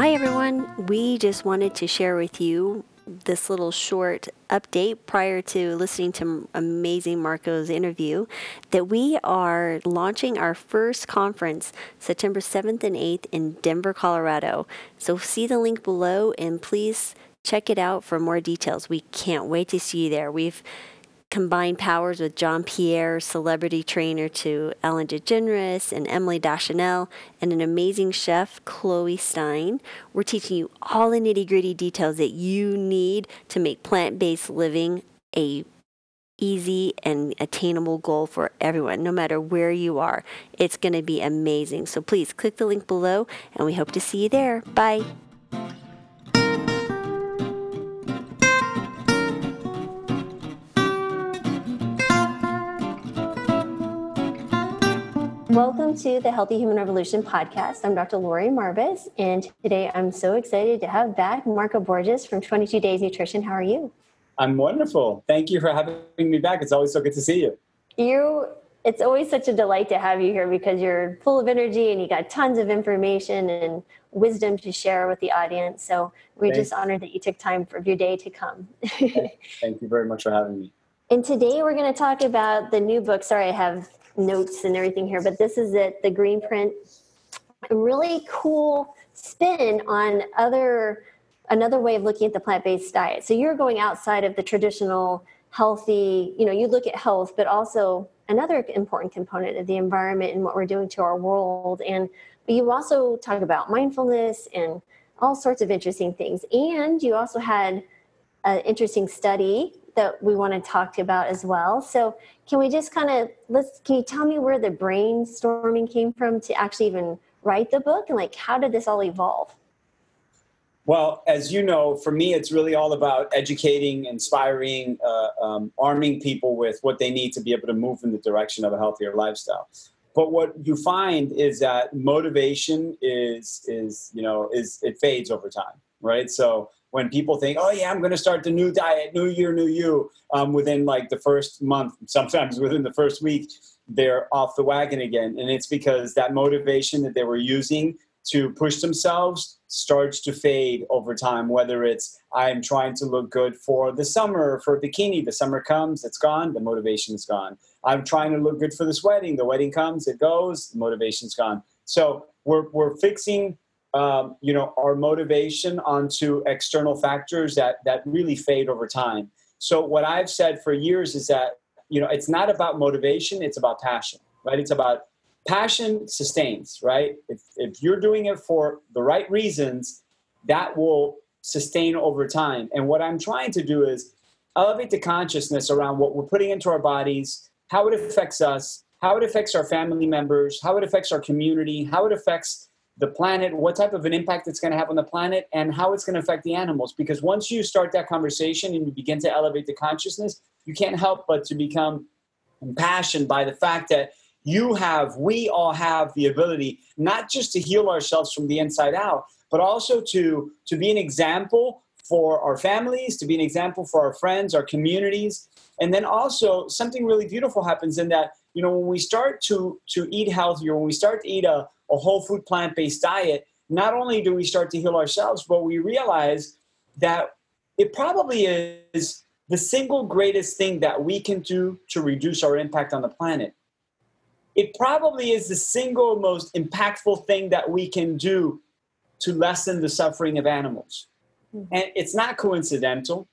Hi everyone, we just wanted to share with you this little short update prior to listening to amazing Marco's interview that we are launching our first conference September 7th and 8th in Denver, Colorado. So see the link below and please check it out for more details. We can't wait to see you there. We've combined powers with Jean-Pierre, celebrity trainer to Ellen DeGeneres and Emily Dachanel, and an amazing chef, Chloe Stein. We're teaching you all the nitty-gritty details that you need to make plant-based living a easy and attainable goal for everyone, no matter where you are. It's going to be amazing. So please click the link below, and we hope to see you there. Bye. Welcome to the Healthy Human Revolution podcast. I'm Dr. Lori Marbis, and today I'm so excited to have back Marco Borges from 22 Days Nutrition. How are you? I'm wonderful. Thank you for having me back. It's always so good to see you. It's always such a delight to have you here because you're full of energy and you got tons of information and wisdom to share with the audience. So we're just honored that you took time of your day to come. Thank you very much for having me. And today we're going to talk about the new book. Sorry, I have notes and everything here, but this is it, the Greenprint, a really cool spin on another way of looking at the plant-based diet. So you're going outside of the traditional healthy, you look at health, but also another important component of the environment and what we're doing to our world. And you also talk about mindfulness and all sorts of interesting things. And you also had an interesting study that we want to talk about as well. So can you tell me where the brainstorming came from to actually even write the book? And how did this all evolve? Well, as you know, for me, it's really all about educating, inspiring, arming people with what they need to be able to move in the direction of a healthier lifestyle. But what you find is that motivation is it fades over time, right? So when people think, oh, yeah, I'm going to start the new diet, new year, new you, within the first month, sometimes within the first week, they're off the wagon again. And it's because that motivation that they were using to push themselves starts to fade over time, whether it's I'm trying to look good for the summer, for a bikini. The summer comes, it's gone, the motivation is gone. I'm trying to look good for this wedding. The wedding comes, it goes, the motivation's gone. So we're fixing our motivation onto external factors that really fade over time. So what I've said for years is that, it's not about motivation, it's about passion, right? It's about passion sustains, right? If you're doing it for the right reasons, that will sustain over time. And what I'm trying to do is elevate the consciousness around what we're putting into our bodies, how it affects us, how it affects our family members, how it affects our community, how it affects the planet, what type of an impact it's going to have on the planet, and how it's going to affect the animals. Because once you start that conversation and you begin to elevate the consciousness, you can't help but to become impassioned by the fact that we all have the ability not just to heal ourselves from the inside out, but also to be an example for our families, to be an example for our friends, our communities. And then also something really beautiful happens in that, when we start to eat healthier, when we start to eat a whole food plant-based diet, not only do we start to heal ourselves, but we realize that it probably is the single greatest thing that we can do to reduce our impact on the planet. It probably is the single most impactful thing that we can do to lessen the suffering of animals. Mm-hmm. And it's not coincidental.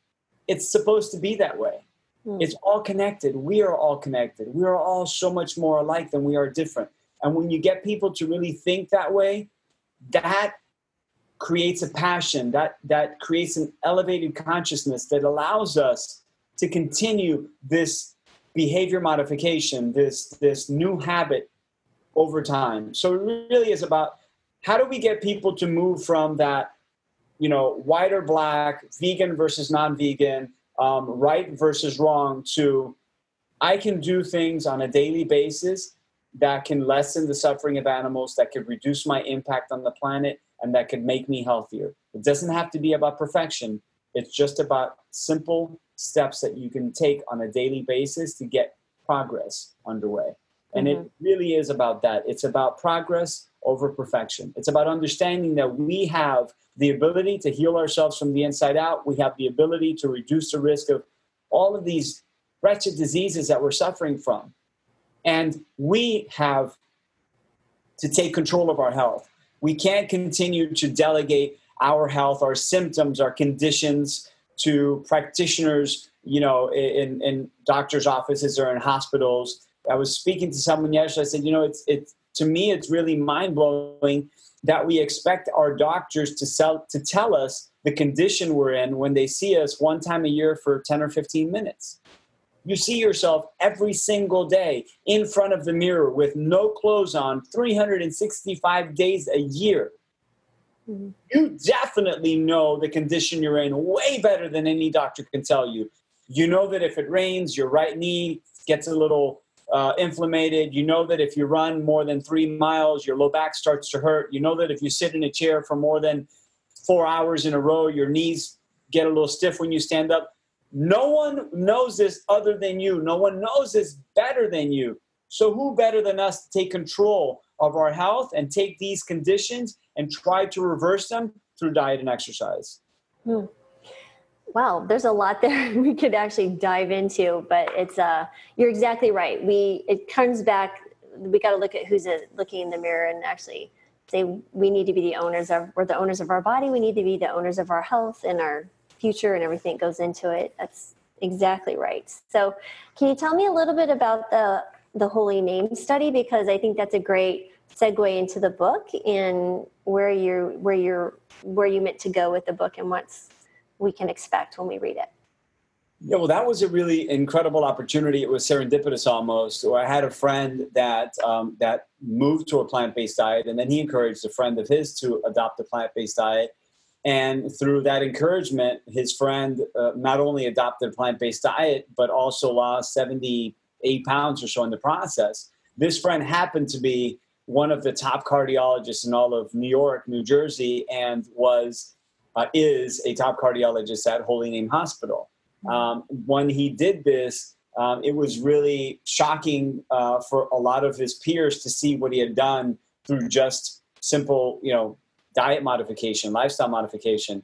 It's supposed to be that way. Mm-hmm. It's all connected. We are all connected. We are all so much more alike than we are different. And when you get people to really think that way, that creates a passion, that creates an elevated consciousness that allows us to continue this behavior modification, this new habit over time. So it really is about how do we get people to move from that, white or black, vegan versus non-vegan, right versus wrong, to I can do things on a daily basis that can lessen the suffering of animals, that could reduce my impact on the planet, and that could make me healthier. It doesn't have to be about perfection. It's just about simple steps that you can take on a daily basis to get progress underway. And It really is about that. It's about progress over perfection. It's about understanding that we have the ability to heal ourselves from the inside out. We have the ability to reduce the risk of all of these wretched diseases that we're suffering from. And we have to take control of our health. We can't continue to delegate our health, our symptoms, our conditions to practitioners, you know, in doctors' offices or in hospitals. I was speaking to someone yesterday. I said, you know, it's to me, it's really mind-blowing that we expect our doctors to tell us the condition we're in when they see us one time a year for 10 or 15 minutes. You see yourself every single day in front of the mirror with no clothes on, 365 days a year. Mm-hmm. You definitely know the condition you're in way better than any doctor can tell you. You know that if it rains, your right knee gets a little inflamed. You know that if you run more than 3 miles, your low back starts to hurt. You know that if you sit in a chair for more than 4 hours in a row, your knees get a little stiff when you stand up. No one knows this other than you. No one knows this better than you. So who better than us to take control of our health and take these conditions and try to reverse them through diet and exercise? Wow, there's a lot there we could actually dive into, but it's you're exactly right. It comes back. We got to look at who's looking in the mirror and actually say we need to be we're the owners of our body. We need to be the owners of our health and our future and everything goes into it. That's exactly right. So, can you tell me a little bit about the Holy Name study, because I think that's a great segue into the book and where you meant to go with the book and what's we can expect when we read it. Yeah, well, that was a really incredible opportunity. It was serendipitous almost. So I had a friend that moved to a plant-based diet, and then he encouraged a friend of his to adopt a plant-based diet. And through that encouragement, his friend not only adopted a plant-based diet, but also lost 78 pounds or so in the process. This friend happened to be one of the top cardiologists in all of New York, New Jersey, and is a top cardiologist at Holy Name Hospital. When he did this, it was really shocking for a lot of his peers to see what he had done through just simple, diet modification, lifestyle modification.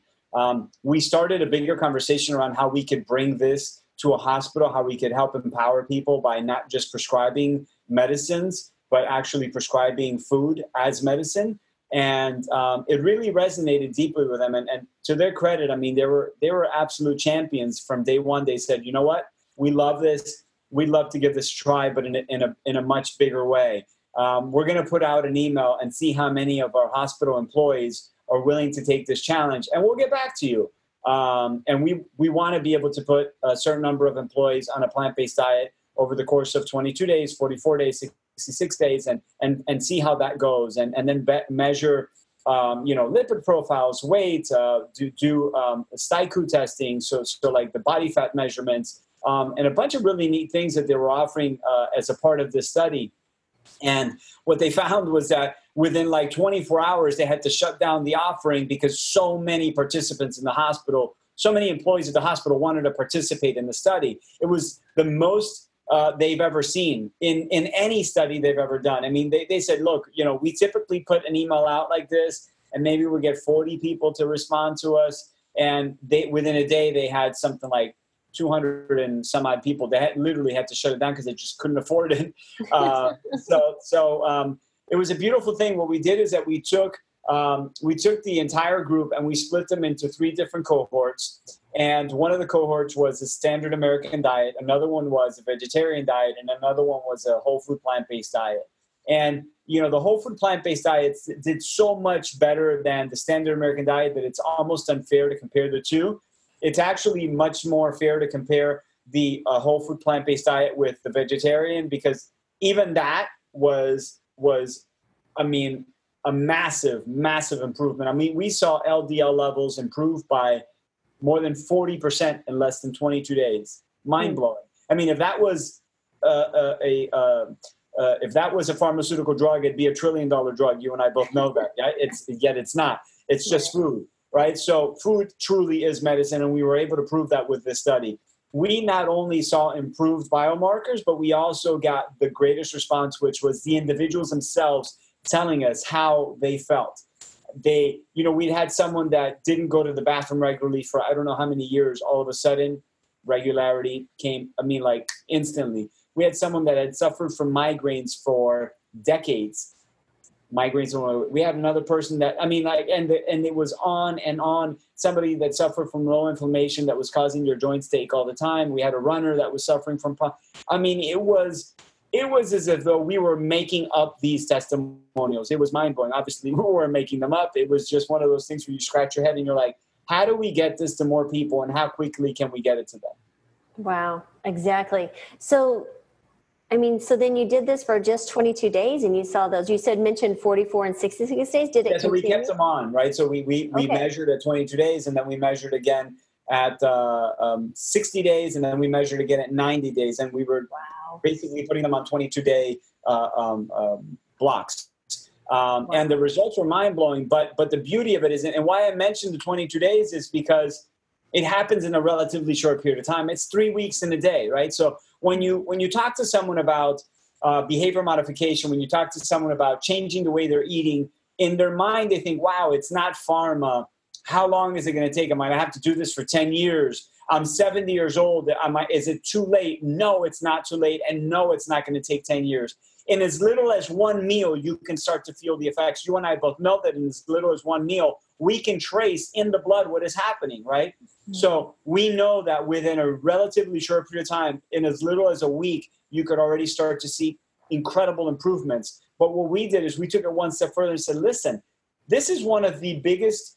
We started a bigger conversation around how we could bring this to a hospital, how we could help empower people by not just prescribing medicines, but actually prescribing food as medicine. And it really resonated deeply with them. And to their credit, I mean, they were absolute champions from day one. They said, you know what? We love this. We'd love to give this a try, but in a much bigger way. We're going to put out an email and see how many of our hospital employees are willing to take this challenge. And we'll get back to you. And we want to be able to put a certain number of employees on a plant-based diet over the course of 22 days, 44 days, 66 days, and see how that goes, and then measure, lipid profiles, weight, do STICU testing, so like the body fat measurements, and a bunch of really neat things that they were offering as a part of this study. And what they found was that within like 24 hours, they had to shut down the offering because so many participants in the hospital, so many employees at the hospital wanted to participate in the study. It was the most they've ever seen in any study they've ever done. I mean, they said, look, we typically put an email out like this and maybe we'll get 40 people to respond to us. And within a day, they had something like 200 and some odd people. They literally had to shut it down because they just couldn't afford it. So it was a beautiful thing. What we did is that we took the entire group and we split them into 3 different cohorts. And one of the cohorts was a standard American diet. Another one was a vegetarian diet. And another one was a whole food plant-based diet. And, the whole food plant-based diet did so much better than the standard American diet that it's almost unfair to compare the two. It's actually much more fair to compare the whole food plant-based diet with the vegetarian, because even that was a massive, massive improvement. I mean, we saw LDL levels improve by more than 40% in less than 22 days. Mind blowing. I mean, if that was a pharmaceutical drug, it'd be a $1 trillion drug. You and I both know that. Right? Yet it's not. It's just food, right? So food truly is medicine, and we were able to prove that with this study. We not only saw improved biomarkers, but we also got the greatest response, which was the individuals themselves telling us how they felt. They, you know, we'd had someone that didn't go to the bathroom regularly for I don't know how many years. All of a sudden, regularity came, I mean, like instantly. We had someone that had suffered from migraines for decades. Migraines. We had another person that, I mean, like, and it was on and on. Somebody that suffered from low inflammation that was causing your joints to ache all the time. We had a runner that was suffering from, I mean, it was as if though we were making up these testimonials. It was mind blowing. Obviously, we were making them up. It was just one of those things where you scratch your head and you're like, how do we get this to more people and how quickly can we get it to them? Wow. Exactly. So, I mean, so then you did this for just 22 days and you saw those, you said mentioned 44 and 66 days. Did it continue? So we kept them on, right? So we measured at 22 days and then we measured again at 60 days. And then we measured again at 90 days. And we were basically putting them on 22-day blocks. And the results were mind-blowing. But the beauty of it is, and why I mentioned the 22 days is because it happens in a relatively short period of time. It's 3 weeks in a day, right? So when you talk to someone about behavior modification, when you talk to someone about changing the way they're eating, in their mind they think, wow, it's not pharma. How long is it going to take? Am I going to have to do this for 10 years? I'm 70 years old. Is it too late? No, it's not too late. And no, it's not going to take 10 years. In as little as one meal, you can start to feel the effects. You and I both know that in as little as one meal, we can trace in the blood what is happening, right? Mm-hmm. So we know that within a relatively short period of time, in as little as a week, you could already start to see incredible improvements. But what we did is we took it one step further and said, listen, this is one of the biggest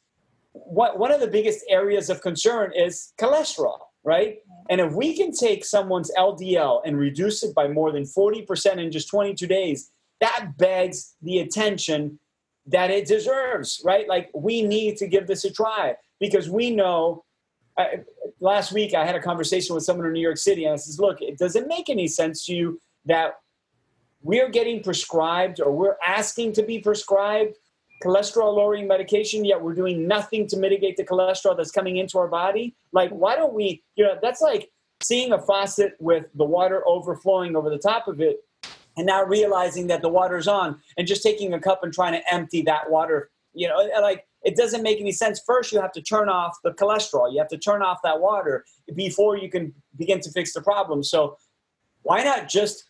areas of concern is cholesterol, right? And if we can take someone's LDL and reduce it by more than 40% in just 22 days, that begs the attention that it deserves, right? Like, we need to give this a try because we know, last week I had a conversation with someone in New York City and I says, look, it doesn't make any sense to you that we're getting prescribed or we're asking to be prescribed cholesterol-lowering medication, yet we're doing nothing to mitigate the cholesterol that's coming into our body. Like, why don't we, you know, that's like seeing a faucet with the water overflowing over the top of it and not realizing that the water's on and just taking a cup and trying to empty that water. You know, like, it doesn't make any sense. First, you have to turn off the cholesterol. You have to turn off that water before you can begin to fix the problem. So why not just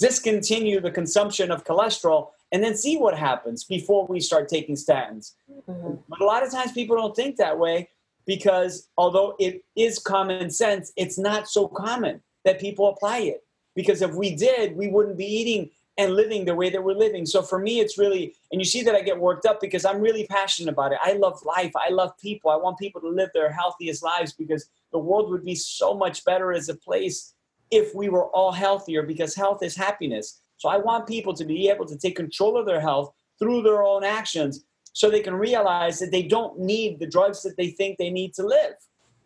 discontinue the consumption of cholesterol and then see what happens before we start taking statins? Mm-hmm. But a lot of times people don't think that way because although it is common sense, it's not so common that people apply it. Because if we did, we wouldn't be eating and living the way that we're living. So for me, it's really, and you see that I get worked up because I'm really passionate about it. I love life. I love people. I want people to live their healthiest lives because the world would be so much better as a place if we were all healthier, because health is happiness. So I want people to be able to take control of their health through their own actions so they can realize that they don't need the drugs that they think they need to live.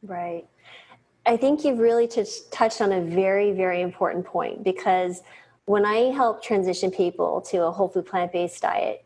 Right. I think you've really touched on a very, very important point, because when I help transition people to a whole food plant-based diet,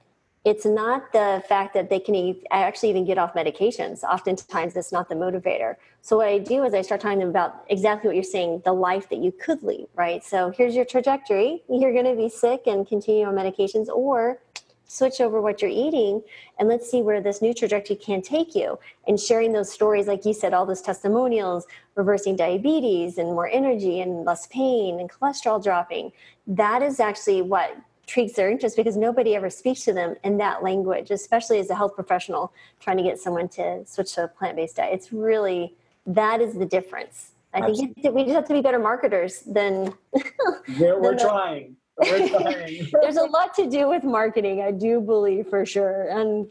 it's not the fact that they can actually even get off medications. Oftentimes, that's not the motivator. So what I do is I start talking to them about exactly what you're saying, the life that you could lead, right? So here's your trajectory. You're going to be sick and continue on medications, or switch over what you're eating, and let's see where this new trajectory can take you. And sharing those stories, like you said, all those testimonials, reversing diabetes and more energy and less pain and cholesterol dropping, that is actually what intrigues their interest, because nobody ever speaks to them in that language, especially as a health professional trying to get someone to switch to a plant-based diet. It's really, that is the difference. I think we just have to be better marketers than... We're trying. There's a lot to do with marketing, I do believe, for sure. And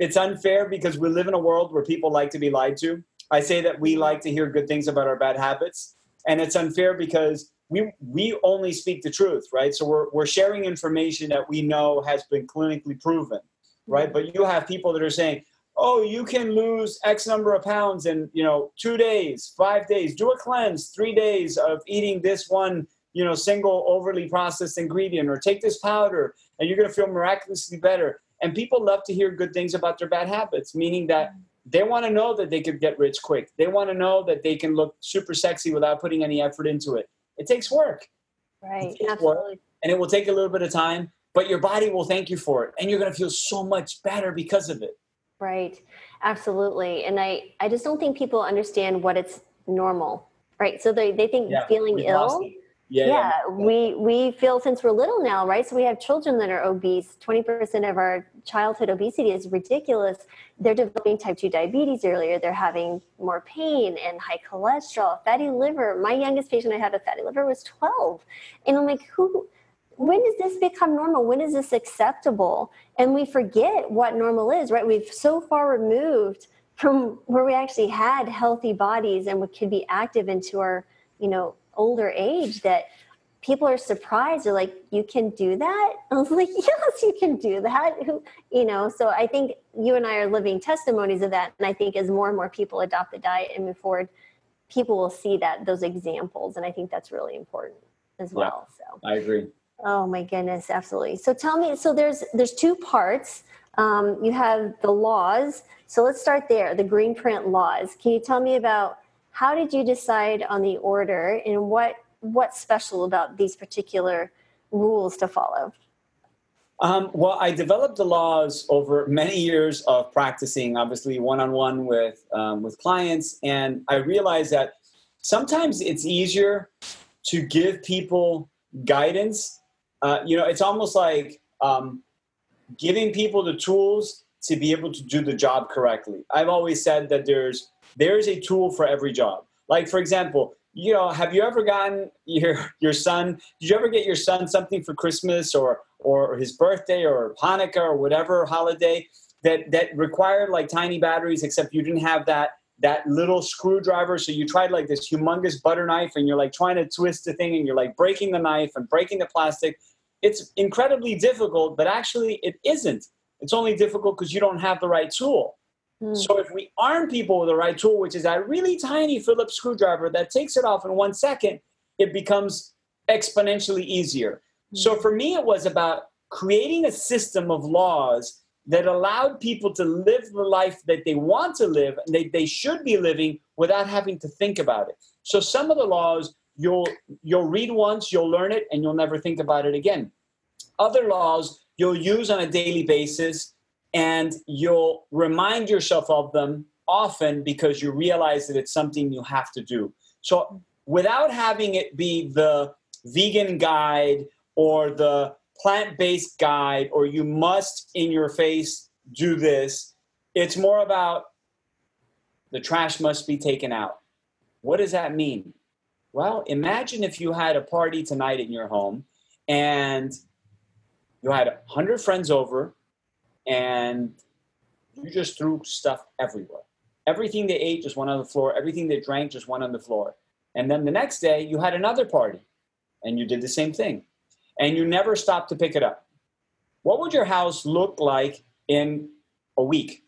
it's unfair because we live in a world where people like to be lied to. I say that we like to hear good things about our bad habits. And it's unfair because we only speak the truth, right? So we're sharing information that we know has been clinically proven, right? But you have people that are saying, oh, you can lose X number of pounds in, 2 days, 5 days, do a cleanse, 3 days of eating this one, single overly processed ingredient, or take this powder and you're going to feel miraculously better. And people love to hear good things about their bad habits, meaning that they want to know that they could get rich quick. They want to know that they can look super sexy without putting any effort into it. It takes work. Right. Absolutely. Work, and it will take a little bit of time, but your body will thank you for it. And you're going to feel so much better because of it. Right. Absolutely. And I just don't think people understand what it's normal. Right. So they think feeling ill. We feel since we're little now, right? So we have children that are obese. 20% of our childhood obesity is ridiculous. They're developing type 2 diabetes earlier. They're having more pain and high cholesterol, fatty liver. My youngest patient I had a fatty liver was 12. And I'm like, when does this become normal? When is this acceptable? And we forget what normal is, right? We've so far removed from where we actually had healthy bodies and we could be active into our, older age that people are surprised. They're like, you can do that? I was like, yes, you can do that. So I think you and I are living testimonies of that. And I think as more and more people adopt the diet and move forward, people will see that, those examples. And I think that's really important as well. So I agree. Oh my goodness. Absolutely. So tell me, so there's two parts. You have the laws. So let's start there. The Greenprint laws. Can you tell me about how did you decide on the order and what's special about these particular rules to follow? Well, I developed the laws over many years of practicing, obviously one-on-one with clients. And I realized that sometimes it's easier to give people guidance. It's almost like giving people the tools to be able to do the job correctly. I've always said that there's a tool for every job. Like, for example, have you ever gotten your son, did you ever get your son something for Christmas or his birthday or Hanukkah or whatever holiday that required like tiny batteries, except you didn't have that little screwdriver. So you tried like this humongous butter knife and you're like trying to twist the thing and you're like breaking the knife and breaking the plastic. It's incredibly difficult, but actually it isn't. It's only difficult because you don't have the right tool. So if we arm people with the right tool, which is that really tiny Phillips screwdriver that takes it off in 1 second, it becomes exponentially easier. So for me, it was about creating a system of laws that allowed people to live the life that they want to live and they should be living without having to think about it. So some of the laws you'll read once, you'll learn it, and you'll never think about it again. Other laws you'll use on a daily basis, and you'll remind yourself of them often because you realize that it's something you have to do. So without having it be the vegan guide or the plant-based guide or you must in your face do this, it's more about the trash must be taken out. What does that mean? Well, imagine if you had a party tonight in your home and you had 100 friends over, and you just threw stuff everywhere. Everything they ate just went on the floor. Everything they drank just went on the floor. And then the next day, you had another party, and you did the same thing. And you never stopped to pick it up. What would your house look like in a week?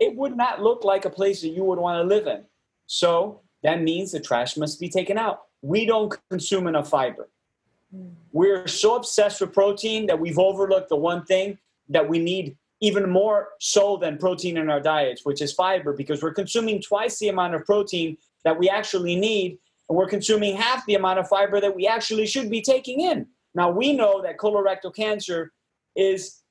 It would not look like a place that you would want to live in. So that means the trash must be taken out. We don't consume enough fiber. We're so obsessed with protein that we've overlooked the one thing that we need even more so than protein in our diets, which is fiber, because we're consuming twice the amount of protein that we actually need, and we're consuming half the amount of fiber that we actually should be taking in. Now, we know that colorectal cancer is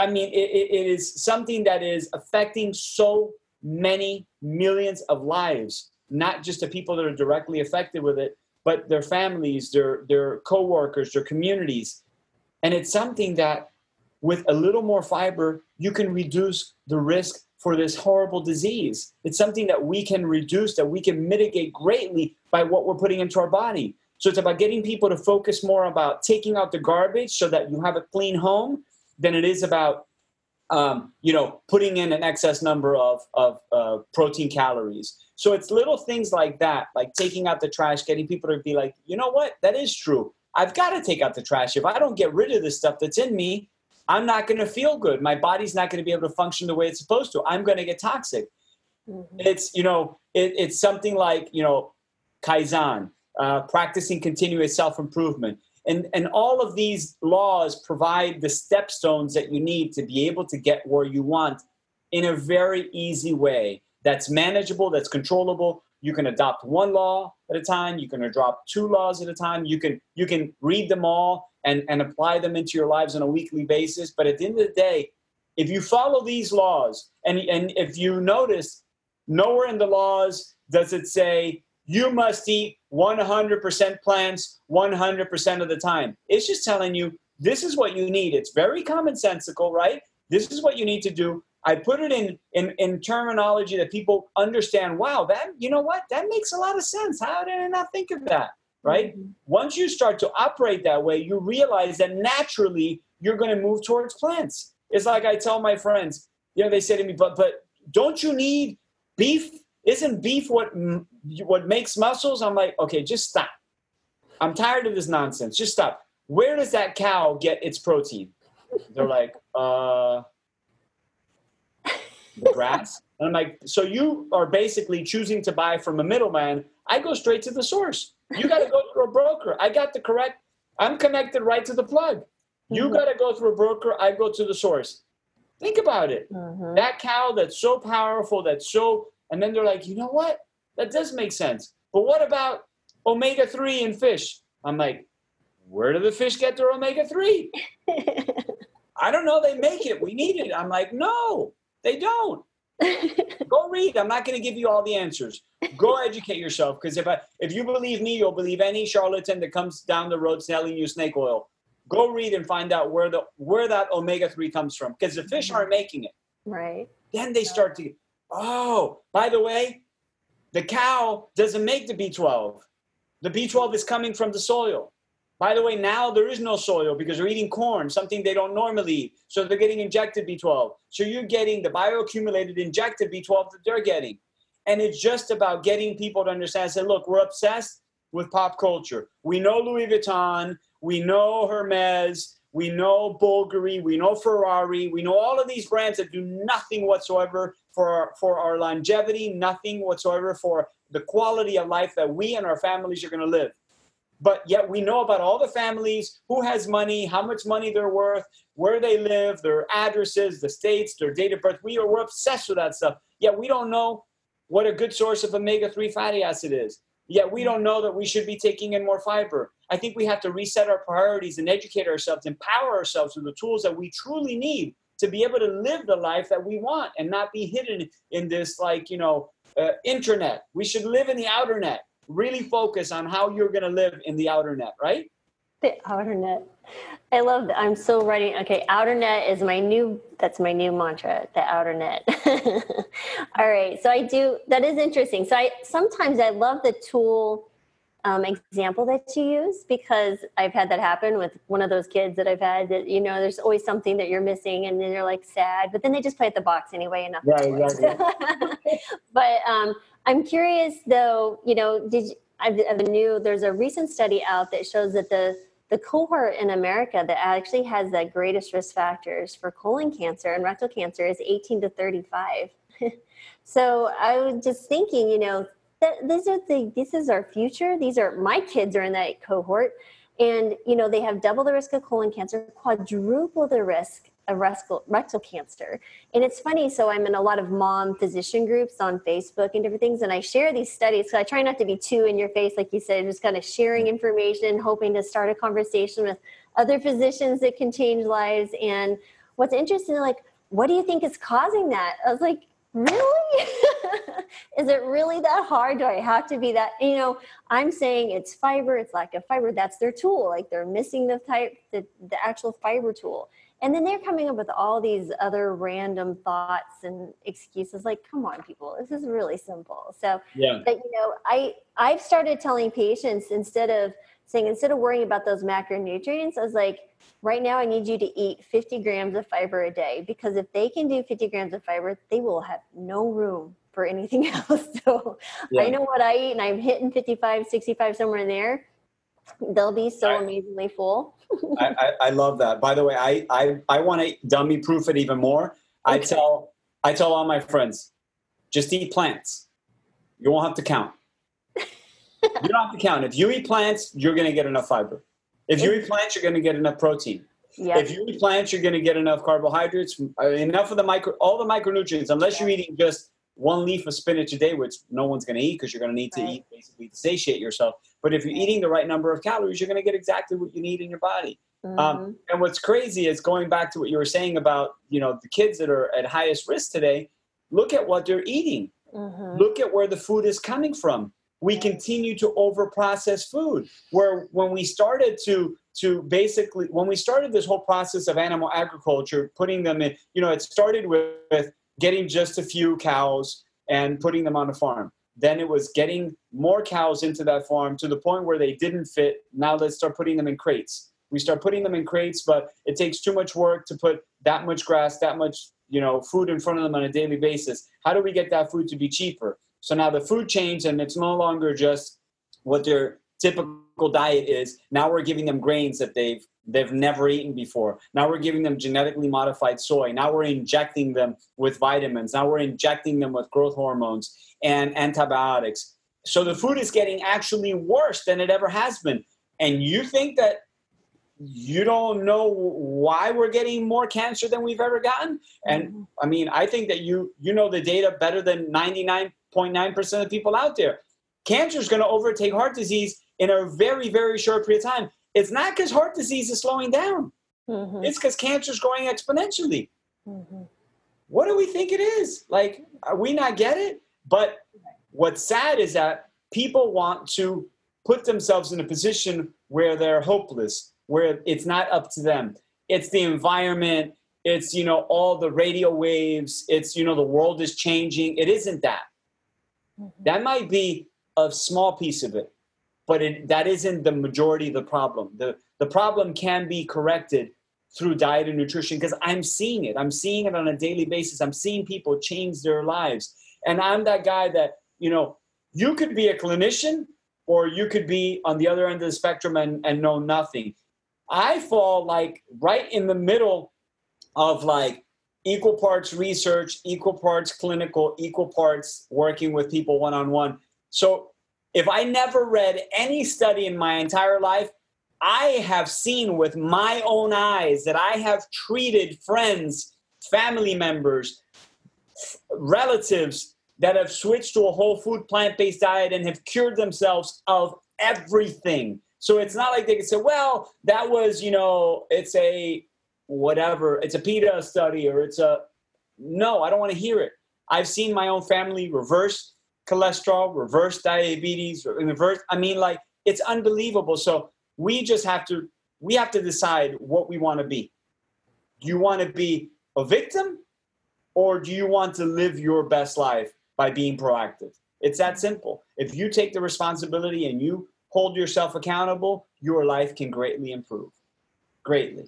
something that is affecting so many millions of lives, not just the people that are directly affected with it, but their families, their coworkers, their communities. And it's something that with a little more fiber, you can reduce the risk for this horrible disease. It's something that we can reduce, that we can mitigate greatly by what we're putting into our body. So it's about getting people to focus more about taking out the garbage so that you have a clean home than it is about, putting in an excess number of protein calories. So it's little things like that, like taking out the trash, getting people to be like, you know what, that is true. I've got to take out the trash. If I don't get rid of the stuff that's in me, I'm not going to feel good. My body's not going to be able to function the way it's supposed to. I'm going to get toxic. Mm-hmm. It's something like, Kaizen, practicing continuous self-improvement. And all of these laws provide the stepstones that you need to be able to get where you want in a very easy way that's manageable, that's controllable, You can adopt one law at a time. You can adopt two laws at a time. You can read them all and apply them into your lives on a weekly basis. But at the end of the day, if you follow these laws, and if you notice, nowhere in the laws does it say you must eat 100% plants 100% of the time. It's just telling you this is what you need. It's very commonsensical, right? This is what you need to do. I put it in terminology that people understand. Wow, that, you know what? That makes a lot of sense. How did I not think of that, right? Mm-hmm. Once you start to operate that way, you realize that naturally you're going to move towards plants. It's like I tell my friends, you know, they say to me, but don't you need beef? Isn't beef what makes muscles? I'm like, okay, just stop. I'm tired of this nonsense. Just stop. Where does that cow get its protein? They're like, the grass. And I'm like, so you are basically choosing to buy from a middleman. I go straight to the source. You got to go through a broker. I'm connected right to the plug. You got to go through a broker. I go to the source. Think about it. Mm-hmm. That cow that's so powerful, and then they're like, you know what? That does make sense. But what about omega-3 in fish? I'm like, where do the fish get their omega-3? I don't know. They make it. We need it. I'm like, no, they don't. Go read. I'm not going to give you all the answers. Go educate yourself. Because if you believe me, you'll believe any charlatan that comes down the road selling you snake oil. Go read and find out where that omega-3 comes from. Because the fish aren't making it. Right. Then they start to, oh, by the way, the cow doesn't make the B12. The B12 is coming from the soil. By the way, now there is no soil because they're eating corn, something they don't normally eat. So they're getting injected B12. So you're getting the bioaccumulated injected B12 that they're getting. And it's just about getting people to understand, say, look, we're obsessed with pop culture. We know Louis Vuitton. We know Hermes. We know Bulgari. We know Ferrari. We know all of these brands that do nothing whatsoever for our longevity, nothing whatsoever for the quality of life that we and our families are going to live. But yet we know about all the families, who has money, how much money they're worth, where they live, their addresses, the states, their date of birth. We're obsessed with that stuff. Yet we don't know what a good source of omega-3 fatty acid is. Yet we don't know that we should be taking in more fiber. I think we have to reset our priorities and educate ourselves, empower ourselves with the tools that we truly need to be able to live the life that we want and not be hidden in this, like, you know, internet. We should live in the outer net. Really focus on how you're going to live in the outer net, right? The outer net. I love that. I'm so ready. Okay. Outer net is that's my new mantra, the outer net. All right. So that is interesting. So I love the tool example that you use, because I've had that happen with one of those kids that I've had that, you know, there's always something that you're missing and then you're like sad, but then they just play at the box anyway. And nothing. Right. But, I'm curious though, you know, there's a recent study out that shows that the cohort in America that actually has the greatest risk factors for colon cancer and rectal cancer is 18 to 35. So I was just thinking, you know, this is our future. My kids are in that cohort, and, you know, they have double the risk of colon cancer, quadruple the risk of rectal cancer. And it's funny. So I'm in a lot of mom physician groups on Facebook and different things. And I share these studies. So I try not to be too in your face, like you said, just kind of sharing information, hoping to start a conversation with other physicians that can change lives. And what's interesting, like, what do you think is causing that? I was like, really? Is it really that hard? Do I have to be that? You know, I'm saying it's fiber, it's lack of fiber. That's their tool. Like, they're missing the actual fiber tool. And then they're coming up with all these other random thoughts and excuses. Like, come on, people, this is really simple. So, yeah. But, you know, I've started telling patients, instead of worrying about those macronutrients, I was like, right now I need you to eat 50 grams of fiber a day, because if they can do 50 grams of fiber, they will have no room for anything else. So yeah. I know what I eat, and I'm hitting 55, 65, somewhere in there. They'll be so amazingly full. I love that. By the way, I want to dummy proof it even more. Okay. I tell all my friends, just eat plants. You won't have to count. You don't have to count. If you eat plants, you're going to get enough fiber. If you eat plants, you're going to get enough protein. Yeah. If you eat plants, you're going to get enough carbohydrates, enough of all the micronutrients, unless you're eating just one leaf of spinach a day, which no one's going to eat because you're going to need to eat basically to satiate yourself. But if you're eating the right number of calories, you're going to get exactly what you need in your body. Mm-hmm. And what's crazy is going back to what you were saying about, you know, the kids that are at highest risk today, look at what they're eating. Mm-hmm. Look at where the food is coming from. We continue to overprocess food, where when we started to basically, when we started this whole process of animal agriculture, putting them in, you know, it started with getting just a few cows and putting them on a farm. Then it was getting more cows into that farm to the point where they didn't fit. Now let's start putting them in crates. We start putting them in crates, but it takes too much work to put that much grass, that much, you know, food in front of them on a daily basis. How do we get that food to be cheaper? So now the food changed, and it's no longer just what their typical diet is. Now we're giving them grains that they've never eaten before. Now we're giving them genetically modified soy. Now we're injecting them with vitamins. Now we're injecting them with growth hormones and antibiotics. So the food is getting actually worse than it ever has been. And you think that you don't know why we're getting more cancer than we've ever gotten? And I mean, I think that you know the data better than 99.9% of people out there. Cancer is going to overtake heart disease in a very, very short period of time. It's not because heart disease is slowing down. Mm-hmm. It's because cancer is growing exponentially. Mm-hmm. What do we think it is? Like, we not get it? But what's sad is that people want to put themselves in a position where they're hopeless, where it's not up to them. It's the environment. It's, you know, all the radio waves. It's, you know, the world is changing. It isn't that. Mm-hmm. That might be a small piece of it, but that isn't the majority of the problem. The problem can be corrected through diet and nutrition, because I'm seeing it. I'm seeing it on a daily basis. I'm seeing people change their lives. And I'm that guy that, you know, you could be a clinician or you could be on the other end of the spectrum and know nothing. I fall like right in the middle of like equal parts research, equal parts clinical, equal parts working with people one-on-one. So if I never read any study in my entire life, I have seen with my own eyes that I have treated friends, family members, relatives that have switched to a whole food plant-based diet and have cured themselves of everything. So it's not like they can say, well, that was, you know, it's a whatever, it's a PETA study or it's a, no, I don't want to hear it. I've seen my own family reverse cholesterol, reverse diabetes, reverse, I mean, like, it's unbelievable. So we have to decide what we want to be. Do you want to be a victim, or do you want to live your best life by being proactive? It's that simple. If you take the responsibility and you hold yourself accountable, your life can greatly improve. Greatly.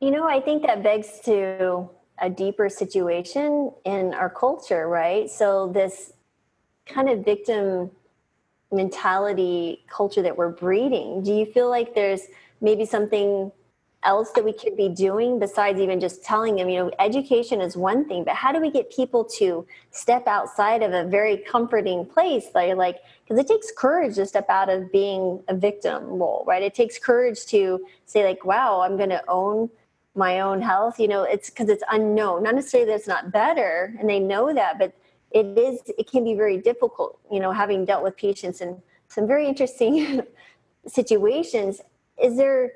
You know, I think that begs to a deeper situation in our culture, right? So this kind of victim mentality culture that we're breeding, do you feel like there's maybe something else that we could be doing besides even just telling them, you know, education is one thing, but how do we get people to step outside of a very comforting place? Like, because it takes courage to step out of being a victim role, right? It takes courage to say like, wow, I'm going to own my own health. You know, it's because it's unknown, not necessarily that it's not better, and they know that, but it can be very difficult, you know, having dealt with patients in some very interesting situations. Is there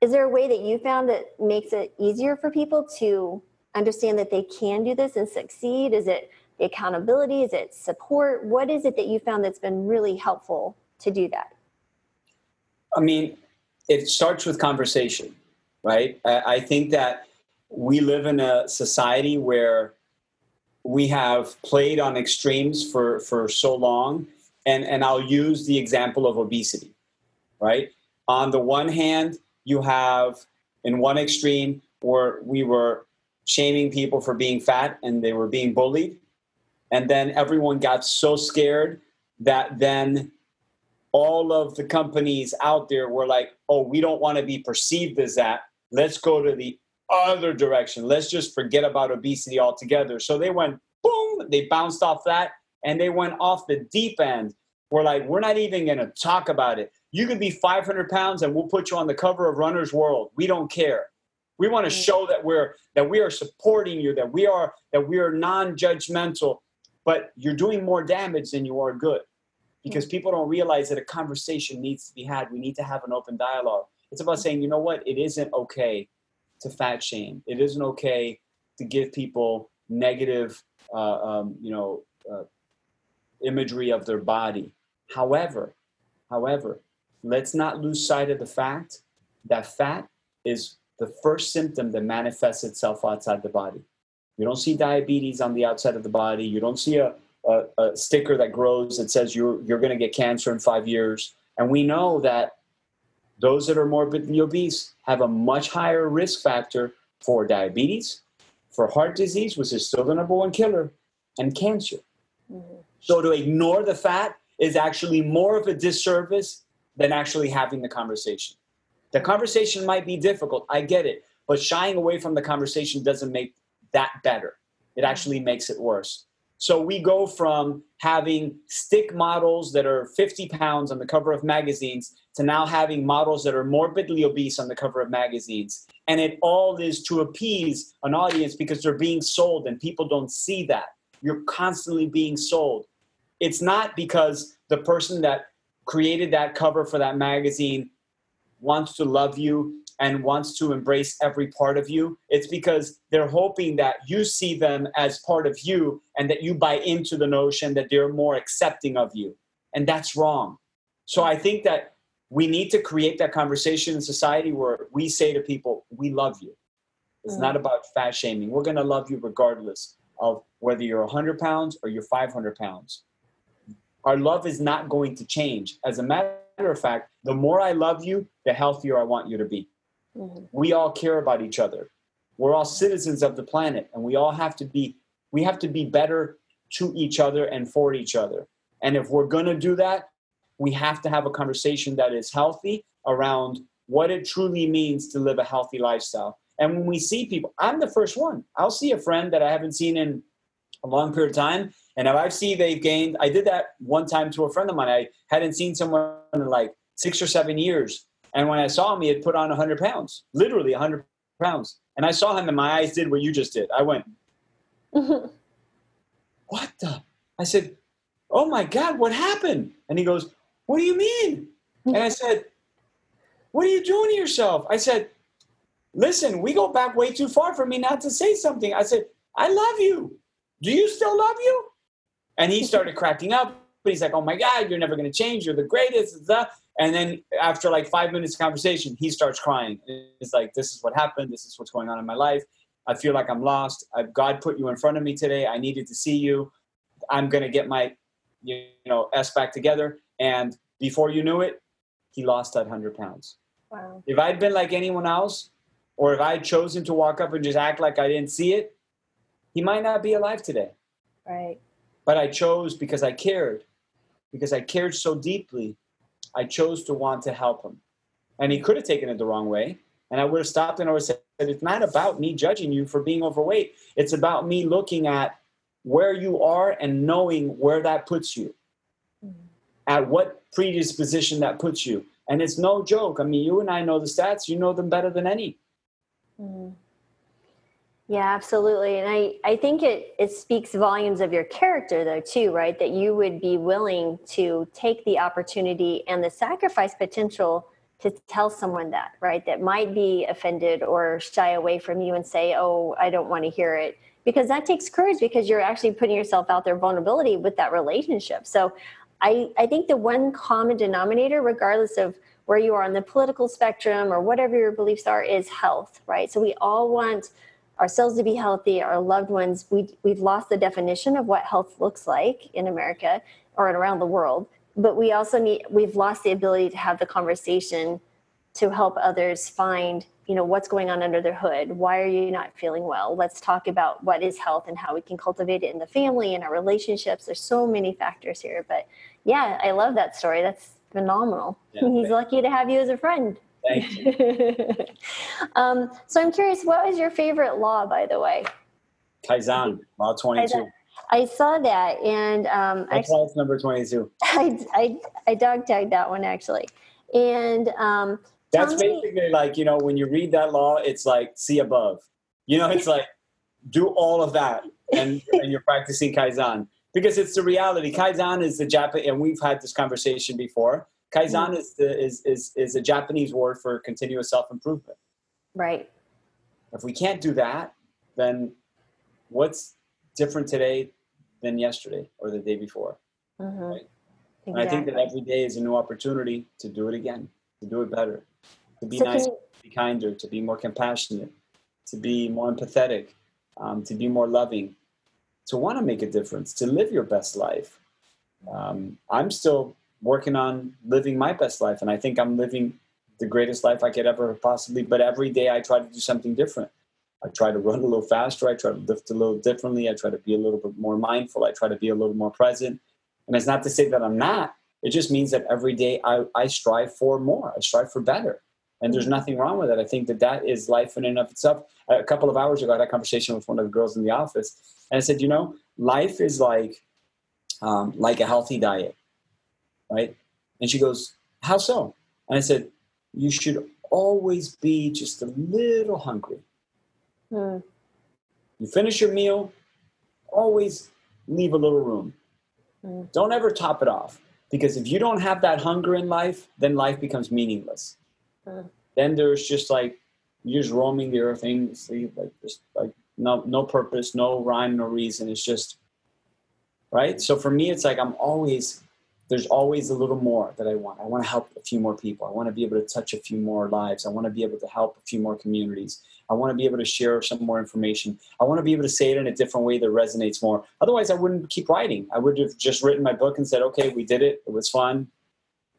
a way that you found that makes it easier for people to understand that they can do this and succeed? Is it the accountability? Is it support? What is it that you found that's been really helpful to do that? I mean, it starts with conversation, right? I think that we live in a society where we have played on extremes for so long. And I'll use the example of obesity, right? On the one hand, you have in one extreme where we were shaming people for being fat and they were being bullied. And then everyone got so scared that then all of the companies out there were like, oh, we don't want to be perceived as that. Let's go to the other direction. Let's just forget about obesity altogether. So they went, boom, they bounced off that and they went off the deep end. We're like, we're not even going to talk about it. You could be 500 pounds and we'll put you on the cover of Runner's World. We don't care. We want to show that we are supporting you, that we are non-judgmental. But you're doing more damage than you are good, because people don't realize that a conversation needs to be had. We need to have an open dialogue. It's about saying, you know what? It isn't okay to fat shame. It isn't okay to give people negative, imagery of their body. However, let's not lose sight of the fact that fat is the first symptom that manifests itself outside the body. You don't see diabetes on the outside of the body. You don't see a sticker that grows that says you're going to get cancer in 5 years. And we know that those that are morbidly obese have a much higher risk factor for diabetes, for heart disease, which is still the number one killer, and cancer. Mm-hmm. So to ignore the fat is actually more of a disservice than actually having the conversation. The conversation might be difficult. I get it. But shying away from the conversation doesn't make that better. It actually makes it worse. So we go from having stick models that are 50 pounds on the cover of magazines to now having models that are morbidly obese on the cover of magazines. And it all is to appease an audience because they're being sold and people don't see that. You're constantly being sold. It's not because the person that created that cover for that magazine wants to love you and wants to embrace every part of you. It's because they're hoping that you see them as part of you and that you buy into the notion that they're more accepting of you. And that's wrong. So I think that we need to create that conversation in society where we say to people, we love you. It's not about fat shaming. We're going to love you regardless of whether you're 100 pounds or you're 500 pounds. Our love is not going to change. As a matter of fact, the more I love you, the healthier I want you to be. We all care about each other. We're all citizens of the planet, and we all have to be, we have to be better to each other and for each other. And if we're going to do that, we have to have a conversation that is healthy around what it truly means to live a healthy lifestyle. And when we see people, I'm the first one. I'll see a friend that I haven't seen in a long period of time, and if I see they've gained, I did that one time to a friend of mine. I hadn't seen someone in like 6 or 7 years. And when I saw him, he had put on 100 pounds, literally 100 pounds. And I saw him and my eyes did what you just did. I went, what the? I said, oh my God, what happened? And he goes, what do you mean? And I said, what are you doing to yourself? I said, listen, we go back way too far for me not to say something. I said, I love you. Do you still love you? And he started cracking up. But he's like, oh my God, you're never going to change. You're the greatest. And then after like 5 minutes of conversation, he starts crying. It's like, this is what happened. This is what's going on in my life. I feel like I'm lost. God put you in front of me today. I needed to see you. I'm going to get my, S back together. And before you knew it, he lost that 100 pounds. Wow. If I'd been like anyone else, or if I had chosen to walk up and just act like I didn't see it, he might not be alive today. Right. But I chose because I cared. Because I cared so deeply, I chose to want to help him. And he could have taken it the wrong way. And I would have stopped and I would have said, it's not about me judging you for being overweight. It's about me looking at where you are and knowing where that puts you, at what predisposition that puts you. And it's no joke. I mean, you and I know the stats. You know them better than any. Mm-hmm. Yeah, absolutely. And I think it speaks volumes of your character, though, too, right? That you would be willing to take the opportunity and the sacrifice potential to tell someone that, right? That might be offended or shy away from you and say, oh, I don't want to hear it. Because that takes courage, because you're actually putting yourself out there, vulnerability with that relationship. So I think the one common denominator, regardless of where you are on the political spectrum or whatever your beliefs are, is health, right? So we all want ourselves to be healthy, our loved ones. We've lost the definition of what health looks like in America or around the world, but we also we've lost the ability to have the conversation to help others find, what's going on under their hood. Why are you not feeling well? Let's talk about what is health and how we can cultivate it in the family and our relationships. There's so many factors here, but yeah, I love that story. That's phenomenal. Yeah, he's lucky to have you as a friend. Thank you. So I'm curious, what was your favorite law, by the way? Kaizen, law 22. I saw that, and that's number 22. I dog tagged that one actually, and that's basically like when you read that law, it's like see above. It's like do all of that, and you're practicing Kaizen. because it's the reality. Kaizen is the Japanese, and we've had this conversation before. Kaizen is a Japanese word for continuous self-improvement. Right. If we can't do that, then what's different today than yesterday or the day before? Mm-hmm. Right? Exactly. And I think that every day is a new opportunity to do it again, to do it better, to be nicer, to be kinder, to be more compassionate, to be more empathetic, to be more loving, to want to make a difference, to live your best life. I'm still working on living my best life, and I think I'm living the greatest life I could ever possibly, but every day I try to do something different. I try to run a little faster. I try to lift a little differently. I try to be a little bit more mindful. I try to be a little more present. And it's not to say that I'm not. It just means that every day I strive for more. I strive for better. And there's nothing wrong with it. I think that that is life in and of itself. A couple of hours ago, I had a conversation with one of the girls in the office. And I said, you know, life is like a healthy diet, right? And she goes, how so? And I said, you should always be just a little hungry. You finish your meal, always leave a little room. Don't ever top it off, because if you don't have that hunger in life, then life becomes meaningless. Then there's just like, you're just roaming the earth aimlessly, like just like no purpose, no rhyme, no reason. It's just, right? So for me, it's like there's always a little more that I want. I want to help a few more people. I want to be able to touch a few more lives. I want to be able to help a few more communities. I want to be able to share some more information. I want to be able to say it in a different way that resonates more. Otherwise, I wouldn't keep writing. I would have just written my book and said, okay, we did it. It was fun.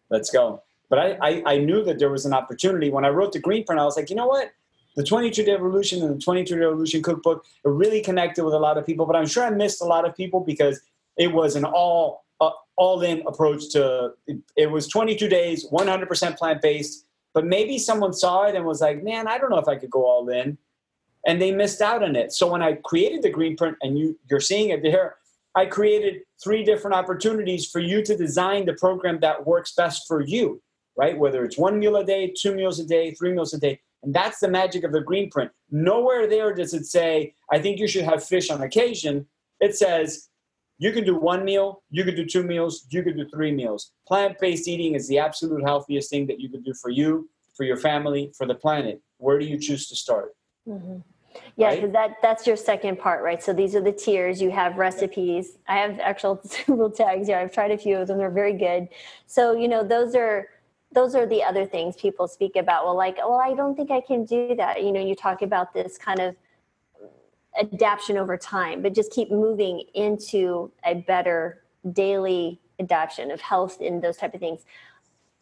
Let's go. But I knew that there was an opportunity. When I wrote the Greenprint, I was like, you know what? The 22-Day Revolution and the 22-Day Revolution Cookbook, it really connected with a lot of people. But I'm sure I missed a lot of people because it was an all-in approach to it was 22 days, 100% plant-based, but maybe someone saw it and was like, man, I don't know if I could go all in, and they missed out on it. So when I created the Greenprint, and you're seeing it there, I created 3 different opportunities for you to design the program that works best for you, right? Whether it's 1 meal a day, 2 meals a day, 3 meals a day. And that's the magic of the Greenprint. Nowhere there does it say, I think you should have fish on occasion. It says, you can do 1 meal, you can do 2 meals, you can do 3 meals. Plant-based eating is the absolute healthiest thing that you can do for you, for your family, for the planet. Where do you choose to start? Mm-hmm. Yeah, right? So that's your second part, right? So these are the tiers. You have recipes. I have actual little tags here. I've tried a few of them. They're very good. So, you know, those are the other things people speak about. Well, like, oh, I don't think I can do that. You know, you talk about this kind of adaption over time, but just keep moving into a better daily adaption of health and those type of things.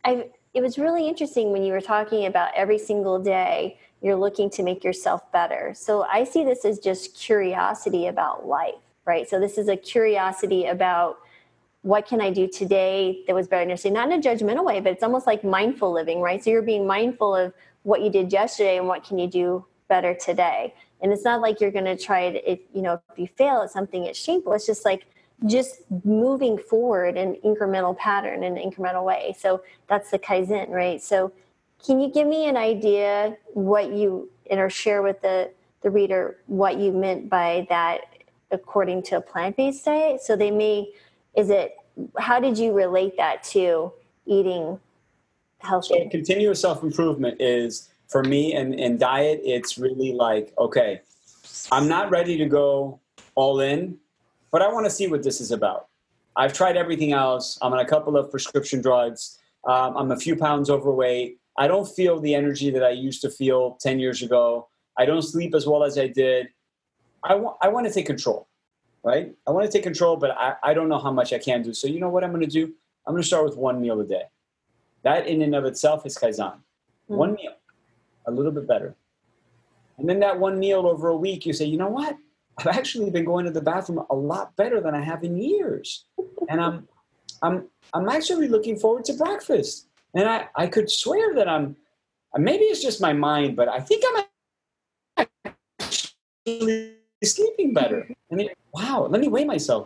It was really interesting when you were talking about every single day, you're looking to make yourself better. So I see this as just curiosity about life, right? So this is a curiosity about what can I do today that was better yesterday, not in a judgmental way, but it's almost like mindful living, right? So you're being mindful of what you did yesterday and what can you do better today. And it's not like you're going to try it, you know, if you fail at something, it's shameful. It's just like just moving forward in incremental pattern in an incremental way. So that's the Kaizen, right? So can you give me an idea what you, or share with the reader what you meant by that according to a plant-based diet? So they may, how did you relate that to eating healthy? So continuous self-improvement is, for me and diet, it's really like, okay, I'm not ready to go all in, but I want to see what this is about. I've tried everything else. I'm on a couple of prescription drugs. I'm a few pounds overweight. I don't feel the energy that I used to feel 10 years ago. I don't sleep as well as I did. I want to take control, right? I want to take control, but I don't know how much I can do. So you know what I'm going to do? I'm going to start with 1 meal a day. That in and of itself is Kaizen. Mm-hmm. 1 meal. A little bit better. And then that 1 meal over a week, you say, you know what? I've actually been going to the bathroom a lot better than I have in years. And I'm actually looking forward to breakfast. And I could swear that maybe it's just my mind, but I think I'm actually sleeping better. And then, wow, let me weigh myself.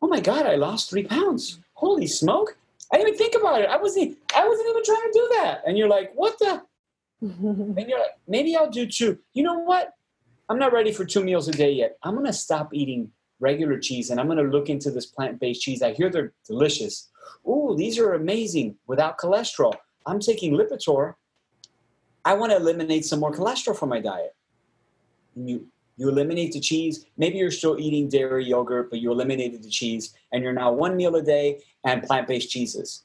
Oh my God, I lost 3 pounds. Holy smoke. I didn't even think about it. I wasn't even trying to do that. And you're like, what the? And you're like, maybe I'll do 2. You know what? I'm not ready for 2 meals a day yet. I'm going to stop eating regular cheese, and I'm going to look into this plant-based cheese. I hear they're delicious. Ooh, these are amazing without cholesterol. I'm taking Lipitor. I want to eliminate some more cholesterol from my diet. And you eliminate the cheese. Maybe you're still eating dairy yogurt, but you eliminated the cheese, and you're now one meal a day and plant-based cheeses.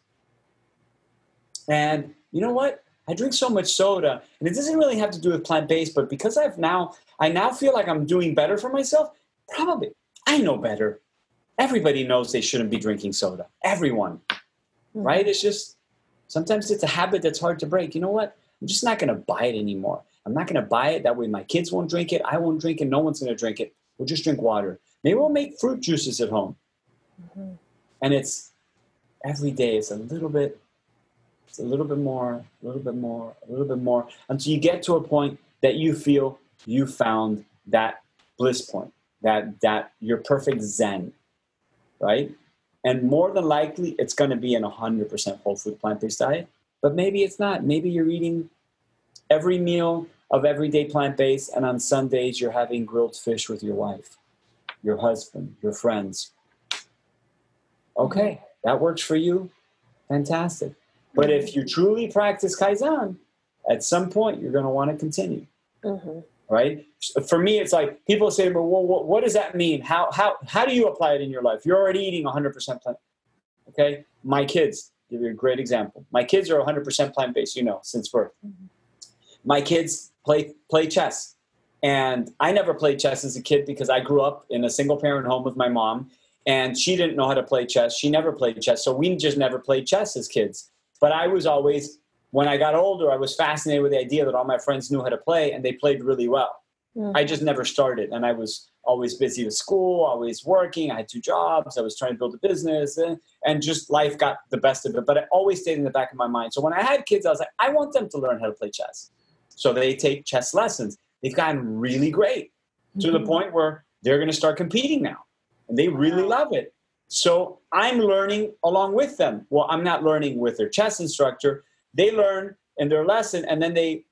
And you know what? I drink so much soda, and it doesn't really have to do with plant-based, but because I now feel like I'm doing better for myself, probably. I know better. Everybody knows they shouldn't be drinking soda. Everyone, right? It's just, sometimes it's a habit that's hard to break. You know what? I'm just not going to buy it anymore. I'm not going to buy it. That way my kids won't drink it. I won't drink it. No one's going to drink it. We'll just drink water. Maybe we'll make fruit juices at home. Mm-hmm. And it's every day. It's a little bit more, a little bit more, a little bit more, until you get to a point that you feel you found that bliss point, that your perfect zen, right? And more than likely, it's going to be in 100% whole food plant-based diet, but maybe it's not. Maybe you're eating every meal of every day plant-based, and on Sundays, you're having grilled fish with your wife, your husband, your friends. Okay, that works for you. Fantastic. But if you truly practice Kaizen, at some point, you're going to want to continue, right? For me, it's like people say, well, what does that mean? How do you apply it in your life? You're already eating 100% plant. Okay. My kids, give you a great example. My kids are 100% plant-based, you know, since birth. My kids play chess. And I never played chess as a kid because I grew up in a single-parent home with my mom, and she didn't know how to play chess. She never played chess. So we just never played chess as kids. But I was always, when I got older, I was fascinated with the idea that all my friends knew how to play, and they played really well. I just never started. And I was always busy with school, always working. I had 2 jobs. I was trying to build a business, and just life got the best of it. But it always stayed in the back of my mind. So when I had kids, I was like, I want them to learn how to play chess. So they take chess lessons. They've gotten really great to the point where they're going to start competing now. And they really love it. So I'm learning along with them. Well, I'm not learning with their chess instructor. They learn in their lesson, and then they,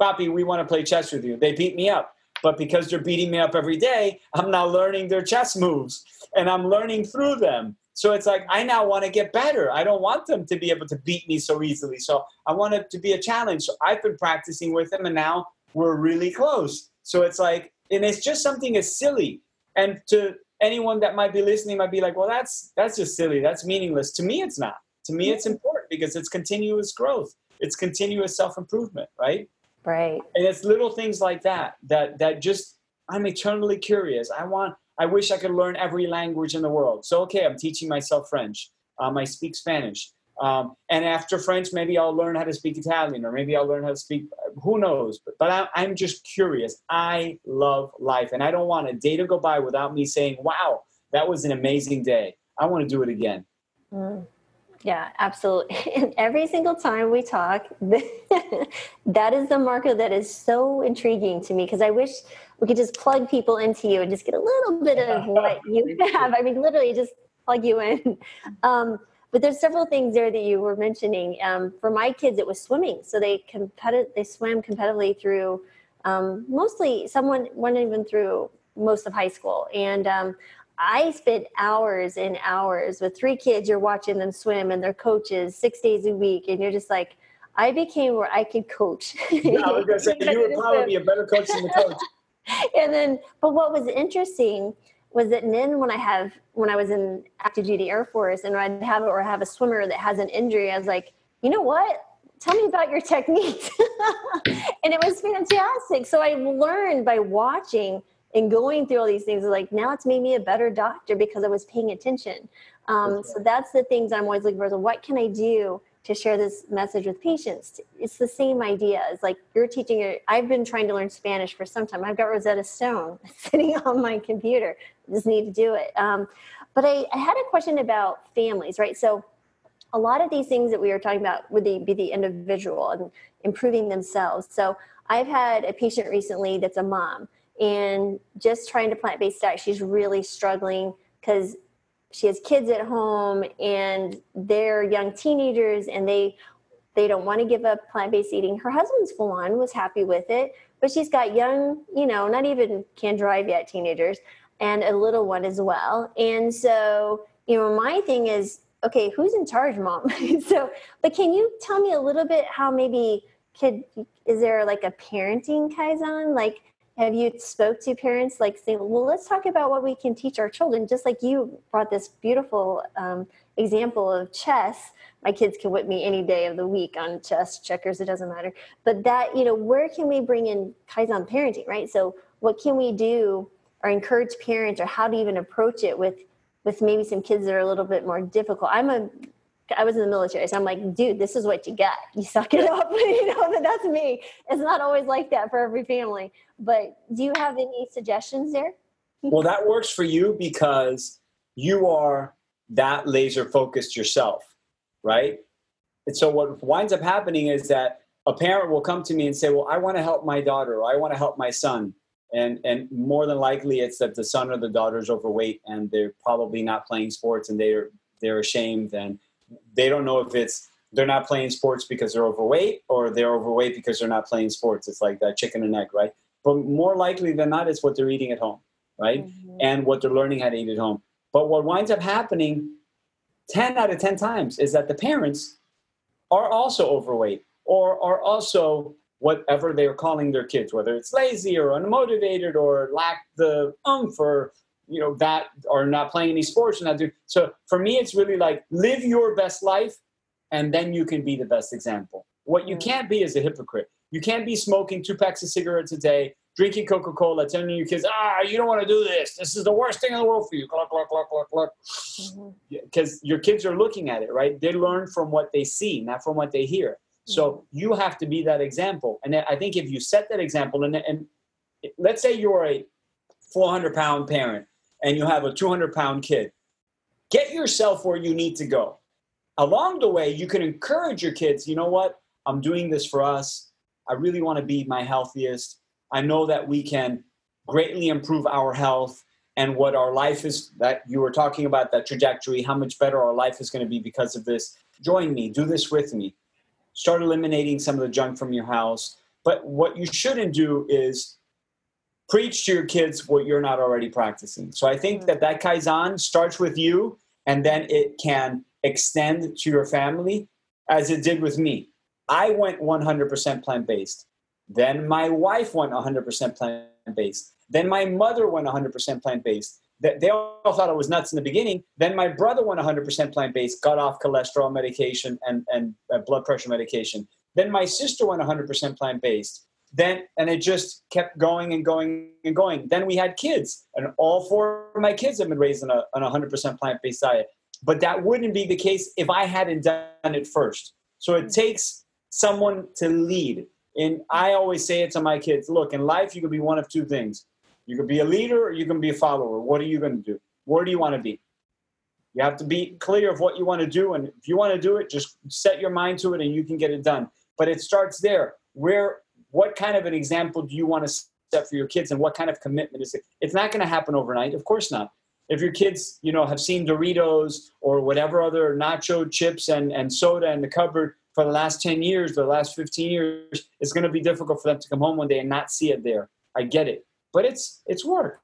Papi, we want to play chess with you. They beat me up. But because they're beating me up every day, I'm now learning their chess moves, and I'm learning through them. So it's like, I now want to get better. I don't want them to be able to beat me so easily. So I want it to be a challenge. So I've been practicing with them, and now we're really close. So it's like, and it's just something as silly. And to anyone that might be listening might be like, well, that's just silly. That's meaningless. To me, it's not. To me, it's important because it's continuous growth. It's continuous self-improvement, right? Right. And it's little things like that just, I'm eternally curious. I wish I could learn every language in the world. So, okay, I'm teaching myself French. I speak Spanish. And after French, maybe I'll learn how to speak Italian, or maybe I'll learn how to speak, who knows? But I'm just curious. I love life, and I don't want a day to go by without me saying, wow, that was an amazing day. I want to do it again. Yeah, absolutely. And every single time we talk, that is the Marco that is so intriguing to me, because I wish we could just plug people into you and just get a little bit of what you have. I mean, literally just plug you in. But there's several things there that you were mentioning. For my kids, it was swimming. So they swam competitively through mostly someone went even through most of high school. And I spent hours and hours with 3 kids. You're watching them swim and their coaches 6 days a week. And you're just like, I became where I could coach. Yeah, I was going to say, you would probably be a better coach than the coach. But what was interesting was that then when I was in active duty Air Force and I'd have a swimmer that has an injury, I was like, you know what? Tell me about your techniques. And it was fantastic. So I learned by watching and going through all these things, like, now it's made me a better doctor because I was paying attention. So that's the things I'm always looking for. So what can I do to share this message with patients? It's the same idea. It's like you're teaching. I've been trying to learn Spanish for some time. I've got Rosetta Stone sitting on my computer. I just need to do it. But I had a question about families, right? So a lot of these things that we were talking about would be the individual and improving themselves. So I've had a patient recently that's a mom, and just trying to plant-based diet, she's really struggling because she has kids at home and they're young teenagers, and they don't want to give up plant-based eating. Her husband's full on, was happy with it, but she's got young, not even can drive yet teenagers. and a little one as well. And so, my thing is, okay, who's in charge, Mom? But can you tell me a little bit how maybe is there like a parenting Kaizen? Like, have you spoke to parents, like saying, well, let's talk about what we can teach our children. Just like you brought this beautiful example of chess. My kids can whip me any day of the week on chess, checkers, it doesn't matter. But that, where can we bring in Kaizen parenting, right? So what can we do or encourage parents, or how to even approach it with maybe some kids that are a little bit more difficult? I was in the military, so I'm like, dude, this is what you get. You suck it up, that's me. It's not always like that for every family. But do you have any suggestions there? Well, that works for you because you are that laser focused yourself, right? And so what winds up happening is that a parent will come to me and say, well, I want to help my daughter, or I want to help my son. And more than likely, it's that the son or the daughter is overweight and they're probably not playing sports, and they're ashamed, and they don't know if it's they're not playing sports because they're overweight, or they're overweight because they're not playing sports. It's like that chicken and egg, right? But more likely than not, it's what they're eating at home, right? Mm-hmm. And what they're learning how to eat at home. But what winds up happening 10 out of 10 times is that the parents are also overweight, or are also whatever they're calling their kids, whether it's lazy or unmotivated or lack the oomph, or that are not playing any sports. So for me, it's really like, live your best life, and then you can be the best example. What you can't be is a hypocrite. You can't be smoking 2 packs of cigarettes a day, drinking Coca-Cola, telling your kids, you don't want to do this. This is the worst thing in the world for you. Cluck, cluck, cluck, cluck, cluck. Because your kids are looking at it, right? They learn from what they see, not from what they hear. So you have to be that example. And I think if you set that example, and let's say you're a 400-pound parent, and you have a 200-pound kid, get yourself where you need to go. Along the way, you can encourage your kids, you know what? I'm doing this for us. I really want to be my healthiest. I know that we can greatly improve our health and what our life is, that you were talking about, that trajectory, how much better our life is going to be because of this. Join me, do this with me. Start eliminating some of the junk from your house. But what you shouldn't do is preach to your kids what you're not already practicing. So I think that Kaizen starts with you, and then it can extend to your family, as it did with me. I went 100% plant-based. Then my wife went 100% plant-based. Then my mother went 100% plant-based. They all thought I was nuts in the beginning. Then my brother went 100% plant-based, got off cholesterol medication and blood pressure medication. Then my sister went 100% plant-based. And it just kept going and going and going. Then we had kids, and all 4 of my kids have been raised on 100% plant-based diet. But that wouldn't be the case if I hadn't done it first. So it takes someone to lead. And I always say it to my kids, look, in life, you can be one of 2 things. You can be a leader, or you can be a follower. What are you going to do? Where do you want to be? You have to be clear of what you want to do. And if you want to do it, just set your mind to it and you can get it done. But it starts there. What kind of an example do you want to set for your kids, and what kind of commitment is it? It's not going to happen overnight. Of course not. If your kids, have seen Doritos or whatever other nacho chips and soda in the cupboard for the last 10 years, the last 15 years, it's going to be difficult for them to come home one day and not see it there. I get it. But it's work.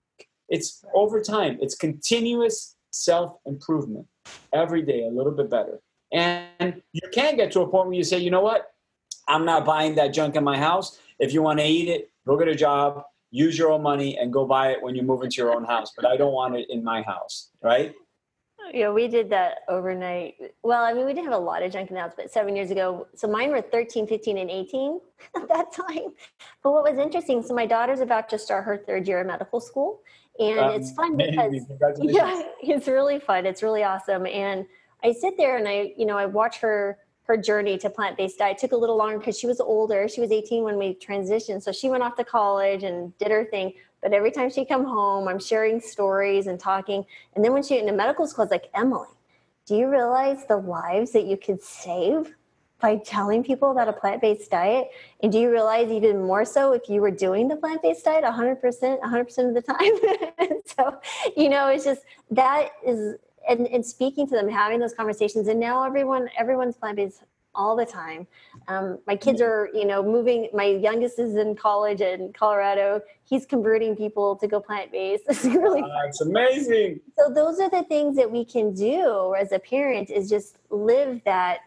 It's over time. It's continuous self-improvement. Every day, a little bit better. And you can get to a point where you say, you know what? I'm not buying that junk in my house. If you want to eat it, go get a job, use your own money, and go buy it when you move into your own house. But I don't want it in my house, right? Yeah, we did that overnight. Well, we didn't have a lot of junk in the house, but 7 years ago. So mine were 13, 15, and 18 at that time. But what was interesting, so my daughter's about to start her 3rd year of medical school. And it's fun because it's really fun. It's really awesome. And I sit there and I watch her journey to plant-based diet. Took a little longer because she was older. She was 18 when we transitioned. So she went off to college and did her thing. But every time she come home, I'm sharing stories and talking. And then when she went into medical school, I was like, Emily, do you realize the lives that you could save by telling people about a plant-based diet? And do you realize even more so if you were doing the plant-based diet 100% of the time? So, it's just, that is, and speaking to them, having those conversations. And now everyone's plant-based all the time. My kids are, you know, moving. My youngest is in college in Colorado. He's converting people to go plant-based. It's really fun. It's amazing. So those are the things that we can do as a parent, is just live that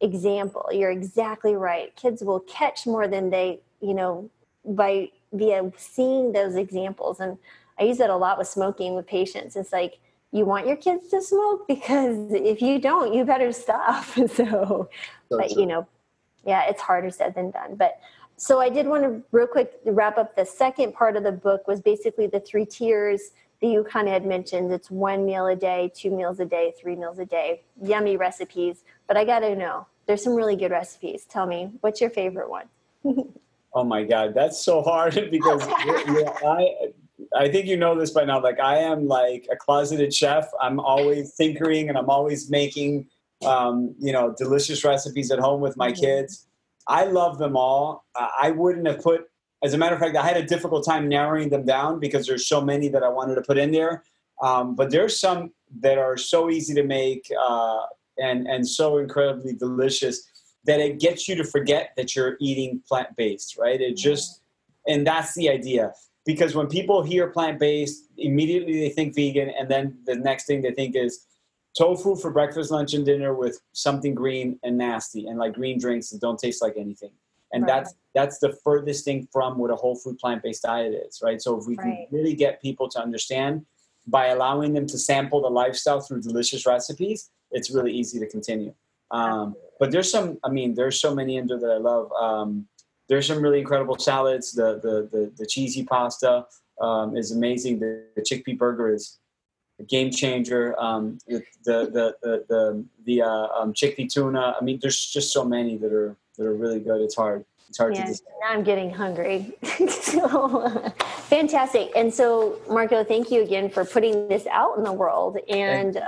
example. You're exactly right. Kids will catch more than they, you know, by via seeing those examples. And I use that a lot with smoking with patients. It's like, you want your kids to smoke, because if you don't, you better stop. So, but you know, yeah, it's harder said than done. But so I did want to real quick wrap up. The second part of the book was basically the 3 tiers that you kind of had mentioned. It's 1 meal a day, 2 meals a day, 3 meals a day, yummy recipes. But I got to know, there's some really good recipes. Tell me, what's your favorite one? Oh my God, that's so hard, because I think you know this by now. Like, I am like a closeted chef. I'm always tinkering, and I'm always making, you know, delicious recipes at home with my kids. I love them all. I wouldn't have put, as a matter of fact, I had a difficult time narrowing them down because there's so many that I wanted to put in there. But there's some that are so easy to make, and so incredibly delicious that it gets you to forget that you're eating plant-based, right? It just, and that's the idea. Because when people hear plant-based, immediately they think vegan, and then the next thing they think is tofu for breakfast, lunch, and dinner with something green and nasty, and like green drinks that don't taste like anything. And that's the furthest thing from what a whole food plant-based diet is, right? So if we can really get people to understand by allowing them to sample the lifestyle through delicious recipes, it's really easy to continue. But there's some, I mean, there's so many in there that I love. There's some really incredible salads. The cheesy pasta is amazing. The chickpea burger is a game changer. Chickpea tuna. I mean, there's just so many that are really good. It's hard to decide. Now I'm getting hungry. So, fantastic. And so, Marco, thank you again for putting this out in the world. And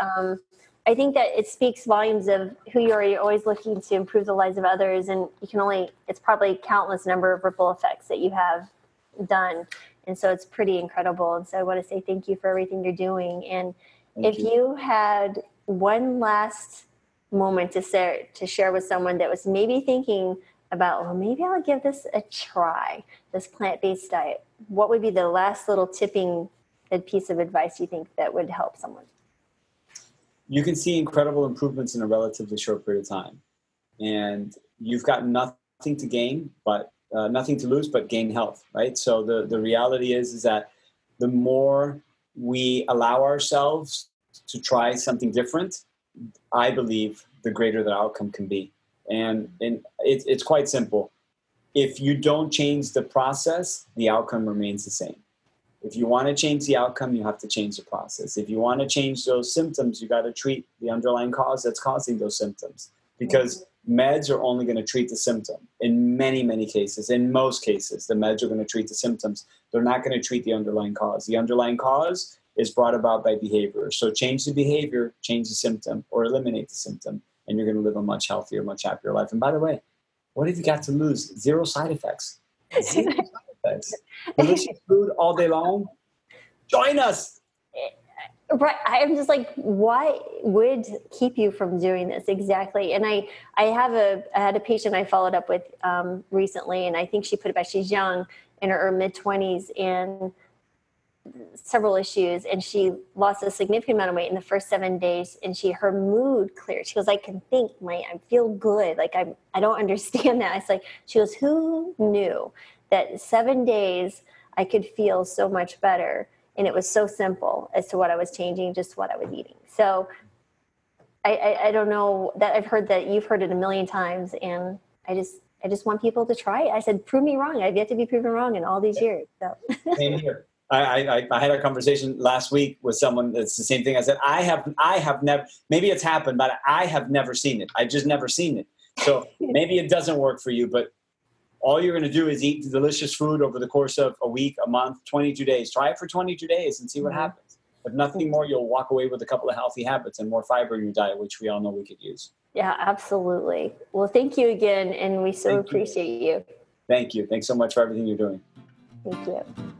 I think that it speaks volumes of who you are. You're always looking to improve the lives of others, and you can only, it's probably countless number of ripple effects that you have done. And so it's pretty incredible. And so I want to say thank you for everything you're doing. And if you had one last moment to share with someone that was maybe thinking about, well, maybe I'll give this a try, this plant-based diet, what would be the last little tipping piece of advice you think that would help someone? You can see incredible improvements in a relatively short period of time, and you've got nothing to gain, but nothing to lose, but gain health, right? So the reality is that the more we allow ourselves to try something different, I believe the greater the outcome can be. And it's quite simple. If you don't change the process, the outcome remains the same. If you want to change the outcome, you have to change the process. If you want to change those symptoms, you got to treat the underlying cause that's causing those symptoms, because meds are only going to treat the symptom. In many, many cases, in most cases, the meds are going to treat the symptoms. They're not going to treat the underlying cause. The underlying cause is brought about by behavior. So change the behavior, change the symptom, or eliminate the symptom, and you're going to live a much healthier, much happier life. And by the way, what have you got to lose? Zero side effects. Zero side effects. Delicious food all day long. Join us. Right. I'm just like, what would keep you from doing this? Exactly. And I had a patient I followed up with recently, and I think she put it back. She's young, in her mid-20s, and several issues, and she lost a significant amount of weight in the first 7 days, and her mood cleared. She goes, I can think, I feel good. Like, I don't understand that. It's like, she goes, who knew that 7 days I could feel so much better? And it was so simple as to what I was changing, just what I was eating. So I don't know that I've heard that. You've heard it a million times. And I just want people to try it. I said, prove me wrong. I've yet to be proven wrong in all these years. So. Same here. I had a conversation last week with someone that's the same thing. I said, I have never, maybe it's happened, but I have never seen it. I've just never seen it. So maybe it doesn't work for you, but all you're going to do is eat delicious food over the course of a week, a month, 22 days. Try it for 22 days and see what happens. If nothing more, you'll walk away with a couple of healthy habits and more fiber in your diet, which we all know we could use. Yeah, absolutely. Well, thank you again. And we so appreciate you. Thank you. Thanks so much for everything you're doing. Thank you.